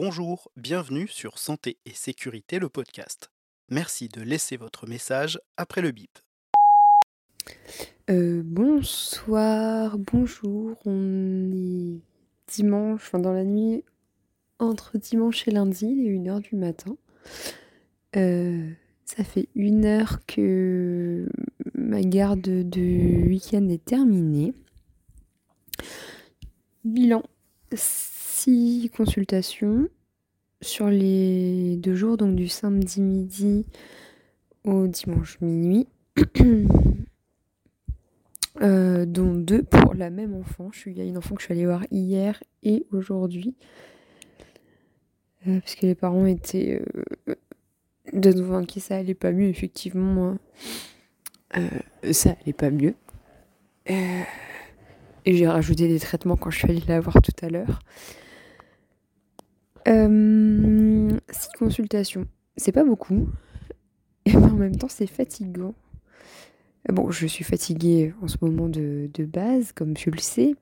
Bonjour, bienvenue sur Santé et Sécurité, le podcast. Merci de laisser votre message après le bip. Bonsoir, bonjour, on est dimanche, dans la nuit, entre dimanche et lundi, il est 1h du matin. Ça fait 1h que ma garde de week-end est terminée. Bilan, 6 consultations sur les 2 jours, donc du samedi midi au dimanche minuit. Dont 2 pour la même enfant. Il y a une enfant que je suis allée voir hier et aujourd'hui. Parce que les parents étaient de nouveau inquiets, ça allait pas mieux, effectivement. Ça allait pas mieux. Et j'ai rajouté des traitements quand je suis allée la voir tout à l'heure. 6 consultations. C'est pas beaucoup. Et en même temps, c'est fatigant. Bon, je suis fatiguée en ce moment de base, comme tu le sais,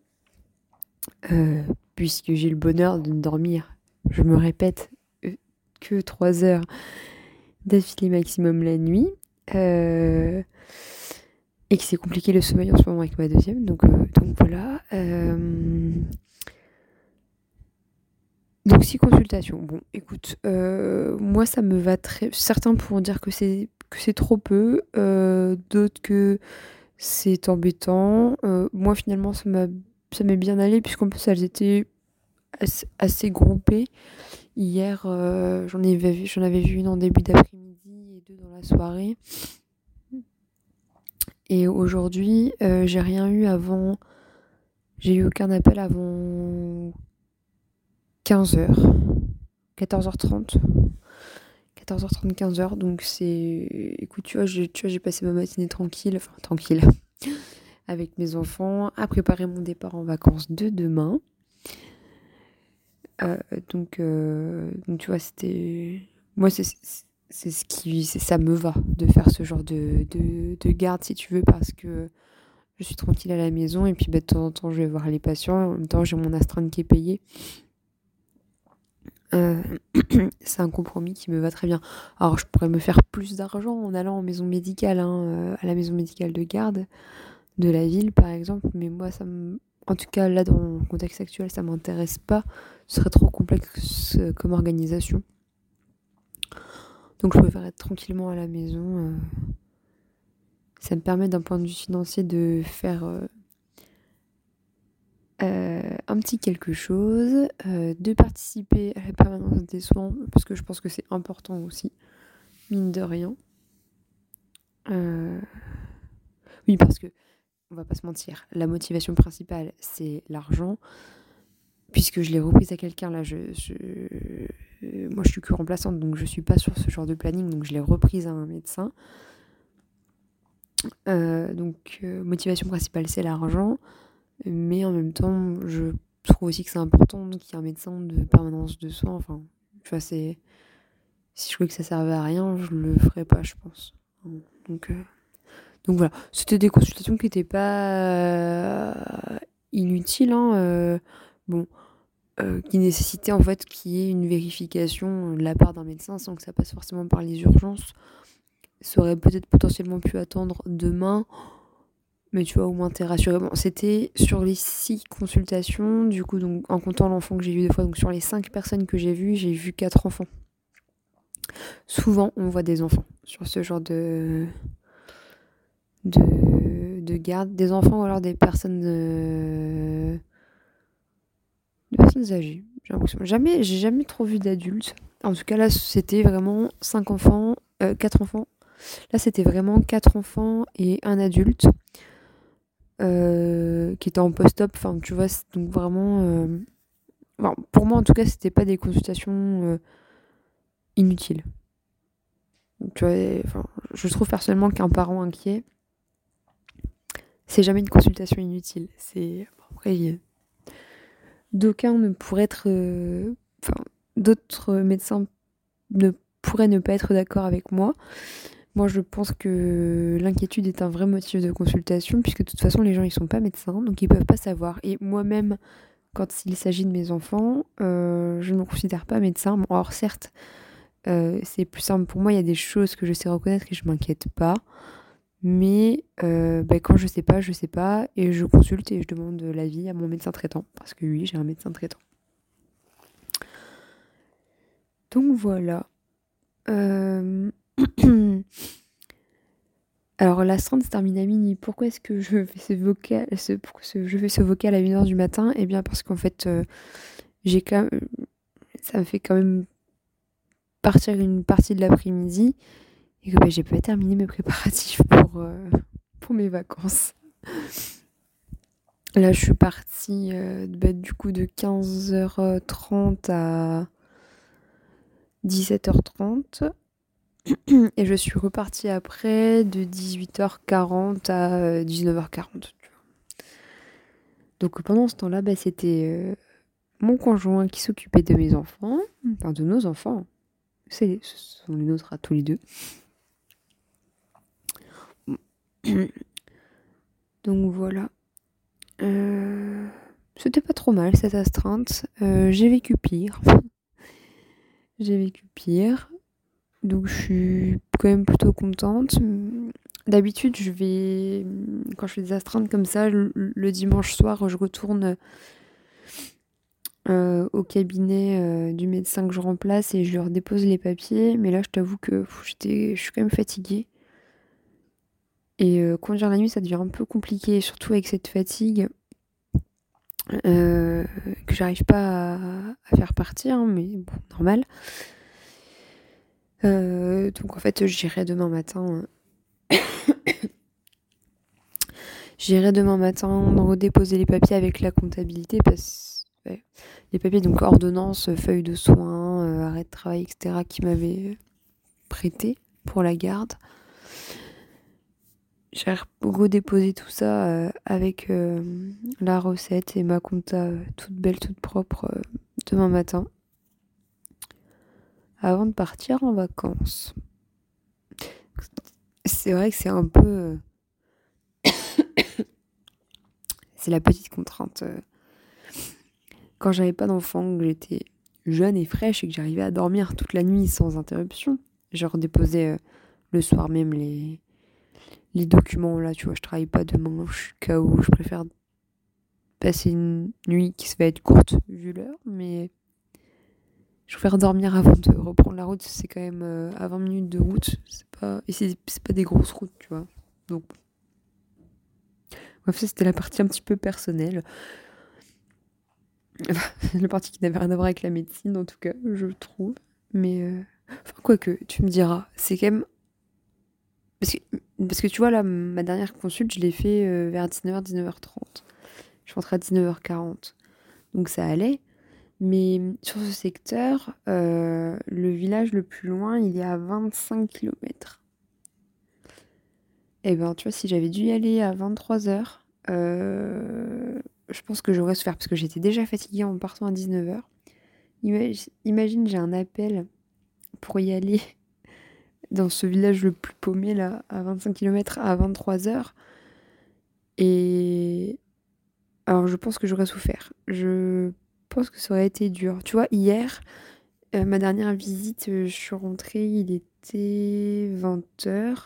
puisque j'ai le bonheur de dormir, je me répète, que 3 heures d'affilée maximum la nuit, et que c'est compliqué le sommeil en ce moment avec ma deuxième, donc voilà. Donc 6 consultations, bon, écoute, moi ça me va très... Certains pourront dire que c'est trop peu, d'autres que c'est embêtant. Moi finalement ça m'est bien allé, puisqu'en plus elles étaient assez groupées. Hier j'en avais vu une en début d'après-midi et 2 dans la soirée. Et aujourd'hui j'ai rien eu avant, j'ai eu aucun appel avant 15h, 14h30. 14h30, 15h, donc c'est... Écoute, j'ai passé ma matinée tranquille, avec mes enfants, à préparer mon départ en vacances de demain. Donc tu vois, c'était... Moi, c'est ce qui... Ça me va de faire ce genre de garde, si tu veux, parce que je suis tranquille à la maison, et puis de temps en temps, je vais voir les patients, en même temps, j'ai mon astreinte qui est payée. C'est un compromis qui me va très bien. Alors je pourrais me faire plus d'argent en allant en maison médicale, à la maison médicale de garde de la ville par exemple, mais moi en tout cas là dans le contexte actuel ça m'intéresse pas, ce serait trop complexe comme organisation, donc je préfère être tranquillement à la maison. Ça me permet d'un point de vue financier de faire un petit quelque chose, de participer à la permanence des soins, parce que je pense que c'est important aussi, mine de rien. Oui, parce que, on va pas se mentir, la motivation principale, c'est l'argent, puisque je l'ai reprise à quelqu'un, là, moi je suis que remplaçante, donc je suis pas sur ce genre de planning, donc je l'ai reprise à un médecin. Donc, motivation principale, c'est l'argent. Mais en même temps, je trouve aussi que c'est important qu'il y ait un médecin de permanence de soins. Enfin, tu vois, c'est... Si je trouvais que ça servait à rien, je le ferais pas, je pense. Donc voilà. C'était des consultations qui n'étaient pas inutiles, qui nécessitaient en fait qu'il y ait une vérification de la part d'un médecin sans que ça passe forcément par les urgences. Ça aurait peut-être potentiellement pu attendre demain. Mais tu vois, au moins t'es rassurée. Bon, c'était sur les 6 consultations, du coup, donc en comptant l'enfant que j'ai vu 2 fois, donc sur les 5 personnes que j'ai vu 4 enfants. Souvent, on voit des enfants sur ce genre de garde. Des enfants ou alors des personnes âgées. J'ai l'impression. J'ai jamais trop vu d'adultes. En tout cas, là, c'était vraiment 4 enfants. Là, c'était vraiment 4 enfants et 1 adulte. Qui était en post-op, enfin tu vois, donc vraiment pour moi en tout cas c'était pas des consultations inutiles, tu vois, je trouve personnellement qu'un parent inquiet c'est jamais une consultation inutile, c'est après d'aucuns ne pourraient être d'autres médecins ne pourraient ne pas être d'accord avec moi. Moi, je pense que l'inquiétude est un vrai motif de consultation, puisque de toute façon, les gens, ils sont pas médecins, donc ils peuvent pas savoir. Et moi-même, quand il s'agit de mes enfants, je ne me considère pas médecin. Bon, alors certes, c'est plus simple pour moi, il y a des choses que je sais reconnaître et je ne m'inquiète pas. Mais quand je sais pas, et je consulte et je demande l'avis à mon médecin traitant. Parce que oui, j'ai un médecin traitant. Donc voilà. Alors la Santé Terminamini, pourquoi est-ce que je fais ce vocal à 1h du matin ? Eh bien parce qu'en fait, ça me fait quand même partir une partie de l'après-midi. Et que j'ai pas terminé mes préparatifs pour mes vacances. Là, je suis partie du coup de 15h30 à 17h30. Et je suis repartie après de 18h40 à 19h40. Donc pendant ce temps-là, c'était mon conjoint qui s'occupait de mes enfants, enfin de nos enfants. Ce sont les nôtres à tous les deux. Donc voilà, c'était pas trop mal cette astreinte, j'ai vécu pire, donc je suis quand même plutôt contente. D'habitude quand je fais des astreintes comme ça, le dimanche soir je retourne au cabinet du médecin que je remplace et je leur dépose les papiers, mais là je t'avoue que je suis quand même fatiguée. Et conduire la nuit, ça devient un peu compliqué, surtout avec cette fatigue que j'arrive pas à faire partir, mais bon, normal. Donc en fait, j'irai demain matin redéposer les papiers avec la comptabilité, les papiers, donc ordonnance, feuille de soins, arrêt de travail, etc., qui m'avaient prêté pour la garde. J'ai redéposé tout ça avec la recette et ma compta toute belle, toute propre demain matin. Avant de partir en vacances. C'est vrai que c'est un peu... c'est la petite contrainte. Quand j'avais pas d'enfant, que j'étais jeune et fraîche et que j'arrivais à dormir toute la nuit sans interruption, je redéposais le soir même les documents, là, tu vois, je travaille pas demain, je suis KO, je préfère passer une nuit qui va être courte vu l'heure, mais je préfère dormir avant de reprendre la route, c'est quand même à 20 minutes de route, c'est pas des grosses routes, tu vois. Donc, bref, ça, c'était la partie un petit peu personnelle. Enfin, la partie qui n'avait rien à voir avec la médecine, en tout cas, je trouve. Mais, quoique, tu me diras, c'est quand même... Parce que tu vois, là, ma dernière consulte, je l'ai fait vers 19h, 19h30. Je rentrais à 19h40. Donc ça allait. Mais sur ce secteur, le village le plus loin, il est à 25 km. Et tu vois, si j'avais dû y aller à 23h, je pense que j'aurais souffert. Parce que j'étais déjà fatiguée en partant à 19h. Imagine, j'ai un appel pour y aller dans ce village le plus paumé, là, à 25 km, à 23h. Et... alors, je pense que j'aurais souffert. Je pense que ça aurait été dur. Tu vois, hier, ma dernière visite, je suis rentrée, il était 20h.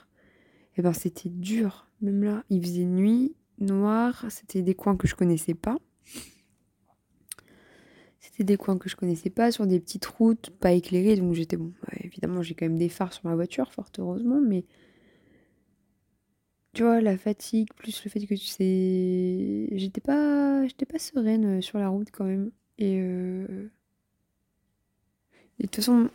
C'était dur. Même là, il faisait nuit, noir. C'était des coins que je connaissais pas. Sur des petites routes pas éclairées, donc j'étais bon. Ouais, évidemment, j'ai quand même des phares sur ma voiture, fort heureusement, mais tu vois, la fatigue, plus le fait que j'étais pas sereine sur la route quand même. Et de toute façon,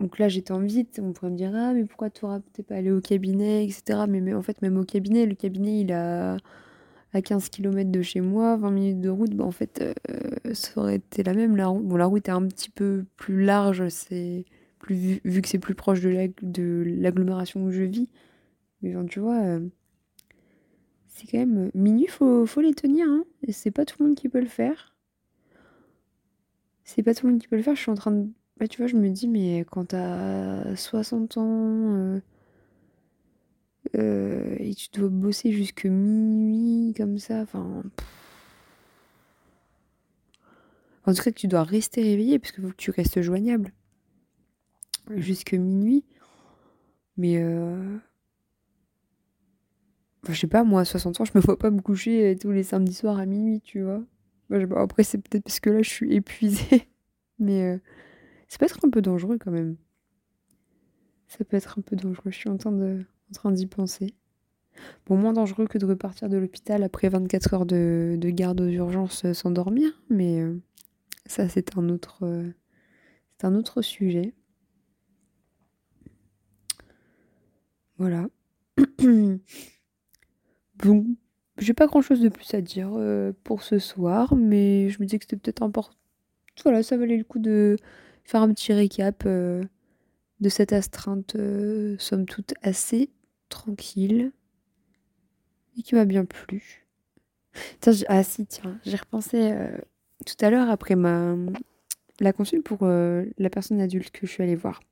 donc là j'étais en visite, on pourrait me dire ah mais pourquoi t'es pas allé au cabinet, etc. Mais en fait, même au cabinet, le cabinet il a à 15 km de chez moi, 20 minutes de route, en fait, ça aurait été la même. La route est un petit peu plus large, c'est plus vu que c'est plus proche de l'agglomération où je vis. Mais genre, tu vois, c'est quand même... Minuit, faut les tenir, hein. Et c'est pas tout le monde qui peut le faire. Je suis en train de... tu vois, je me dis, mais quand t'as 60 ans... et tu dois bosser jusque minuit comme ça, enfin En tout cas, tu dois rester réveillé parce qu'il faut que tu restes joignable jusque minuit. Mais enfin, je sais pas, moi à 60 ans, je me vois pas me coucher tous les samedis soirs à minuit, tu vois. Après, c'est peut-être parce que là, je suis épuisée. Mais ça peut être un peu dangereux quand même. Ça peut être un peu dangereux, je suis en train d'y penser. Bon, moins dangereux que de repartir de l'hôpital après 24 heures de garde aux urgences sans dormir, mais ça c'est un autre sujet. Voilà. Bon, j'ai pas grand chose de plus à dire pour ce soir, mais je me disais que c'était peut-être important. Voilà, ça valait le coup de faire un petit récap de cette astreinte, somme toute assez tranquille. Et qui m'a bien plu. Tiens, j'ai repensé tout à l'heure après la consulte pour la personne adulte que je suis allée voir.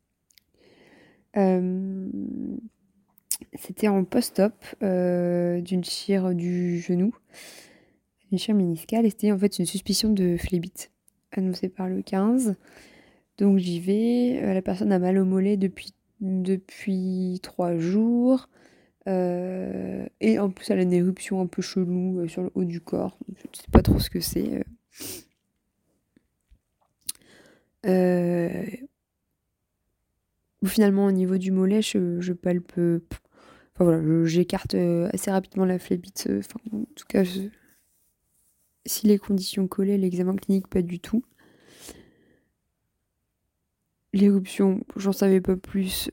C'était en post-op d'une chire du genou, une chire méniscale, et c'était en fait une suspicion de phlébite annoncée par le 15. Donc j'y vais, la personne a mal au mollet depuis 3 jours. Et en plus elle a une éruption un peu chelou sur le haut du corps, je ne sais pas trop ce que c'est. Finalement au niveau du mollet je palpe, enfin voilà, j'écarte assez rapidement la phlébite, enfin en tout cas si les conditions collaient, l'examen clinique pas du tout. L'éruption, j'en savais pas plus.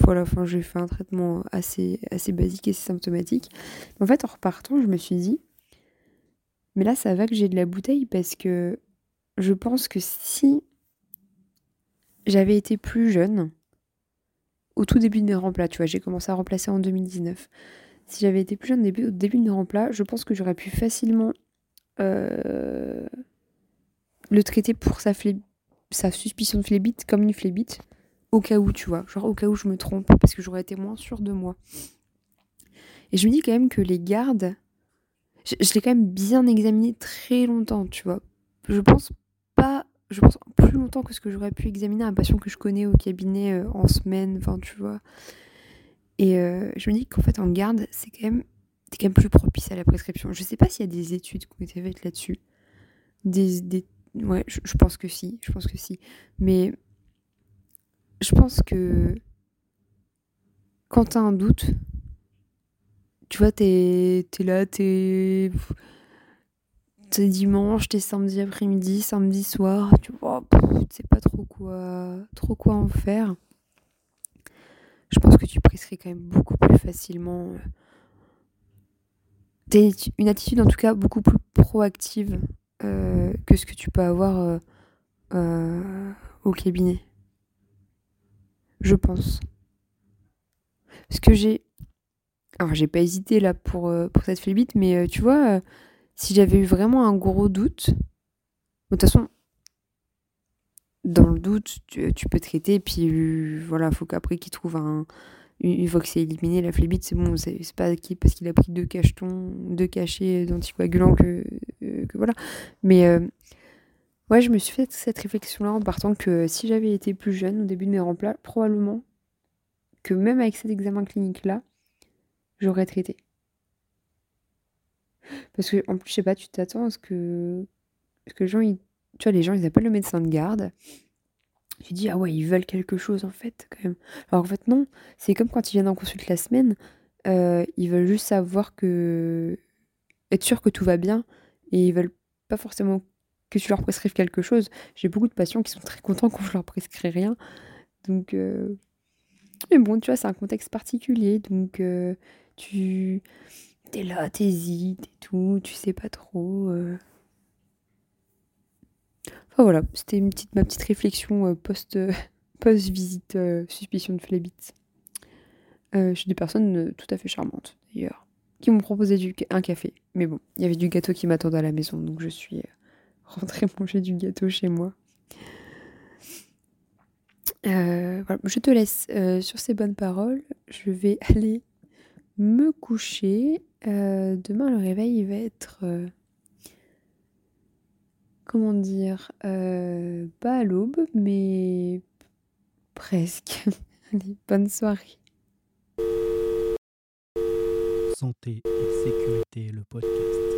Voilà, enfin, j'ai fait un traitement assez basique et assez symptomatique. En fait, en repartant, je me suis dit, mais là, ça va que j'ai de la bouteille parce que je pense que si j'avais été plus jeune, au tout début de mes remplats, tu vois, j'ai commencé à remplacer en 2019. Si j'avais été plus jeune au début de mes remplats, je pense que j'aurais pu facilement le traiter pour sa suspicion de phlébite comme une phlébite. Au cas où, tu vois, genre au cas où je me trompe, parce que j'aurais été moins sûre de moi. Et je me dis quand même que les gardes, je l'ai quand même bien examiné très longtemps, tu vois. Je pense plus longtemps que ce que j'aurais pu examiner un patient que je connais au cabinet en semaine, enfin, tu vois. Et je me dis qu'en fait, en garde, t'es quand même plus propice à la prescription. Je sais pas s'il y a des études qui ont été faites là-dessus. Ouais, je pense que si. Mais je pense que quand t'as un doute, tu vois, t'es là, t'es dimanche, t'es samedi après-midi, samedi soir, tu vois, tu sais pas trop quoi en faire. Je pense que tu prescris quand même beaucoup plus facilement. T'as une attitude en tout cas beaucoup plus proactive que ce que tu peux avoir au cabinet. Je pense. Parce que alors, j'ai pas hésité là pour cette phlébite, mais tu vois, si j'avais eu vraiment un gros doute. De toute façon, dans le doute, tu peux traiter, puis voilà, faut qu'après qu'il trouve une fois que c'est éliminé, la phlébite, c'est bon, c'est pas parce qu'il a pris 2 cachets d'anticoagulants que voilà. Mais. Ouais, je me suis fait cette réflexion-là en partant que si j'avais été plus jeune au début de mes remplats, probablement que même avec cet examen clinique-là, j'aurais traité. Parce que, en plus, je sais pas, tu t'attends à ce que les gens, tu vois, les gens, ils appellent le médecin de garde. Tu dis, ah ouais, ils veulent quelque chose, en fait, quand même. Alors, en fait, non. C'est comme quand ils viennent en consulte la semaine, ils veulent juste savoir être sûr que tout va bien, et ils veulent pas forcément que tu leur prescrives quelque chose. J'ai beaucoup de patients qui sont très contents quand je leur prescris rien. Donc, mais bon, tu vois, c'est un contexte particulier. Donc, tu es là, t'hésites et tout, tu sais pas trop. Enfin, voilà, c'était ma petite réflexion post-visite, suspicion de phlébite. J'ai des personnes tout à fait charmantes, d'ailleurs, qui m'ont proposé un café. Mais bon, il y avait du gâteau qui m'attendait à la maison, donc je suis rentrer manger du gâteau chez moi. Voilà, je te laisse sur ces bonnes paroles. Je vais aller me coucher. Demain, le réveil, il va être comment dire, pas à l'aube, mais presque. Allez, bonne soirée. Santé et Sécurité, le podcast.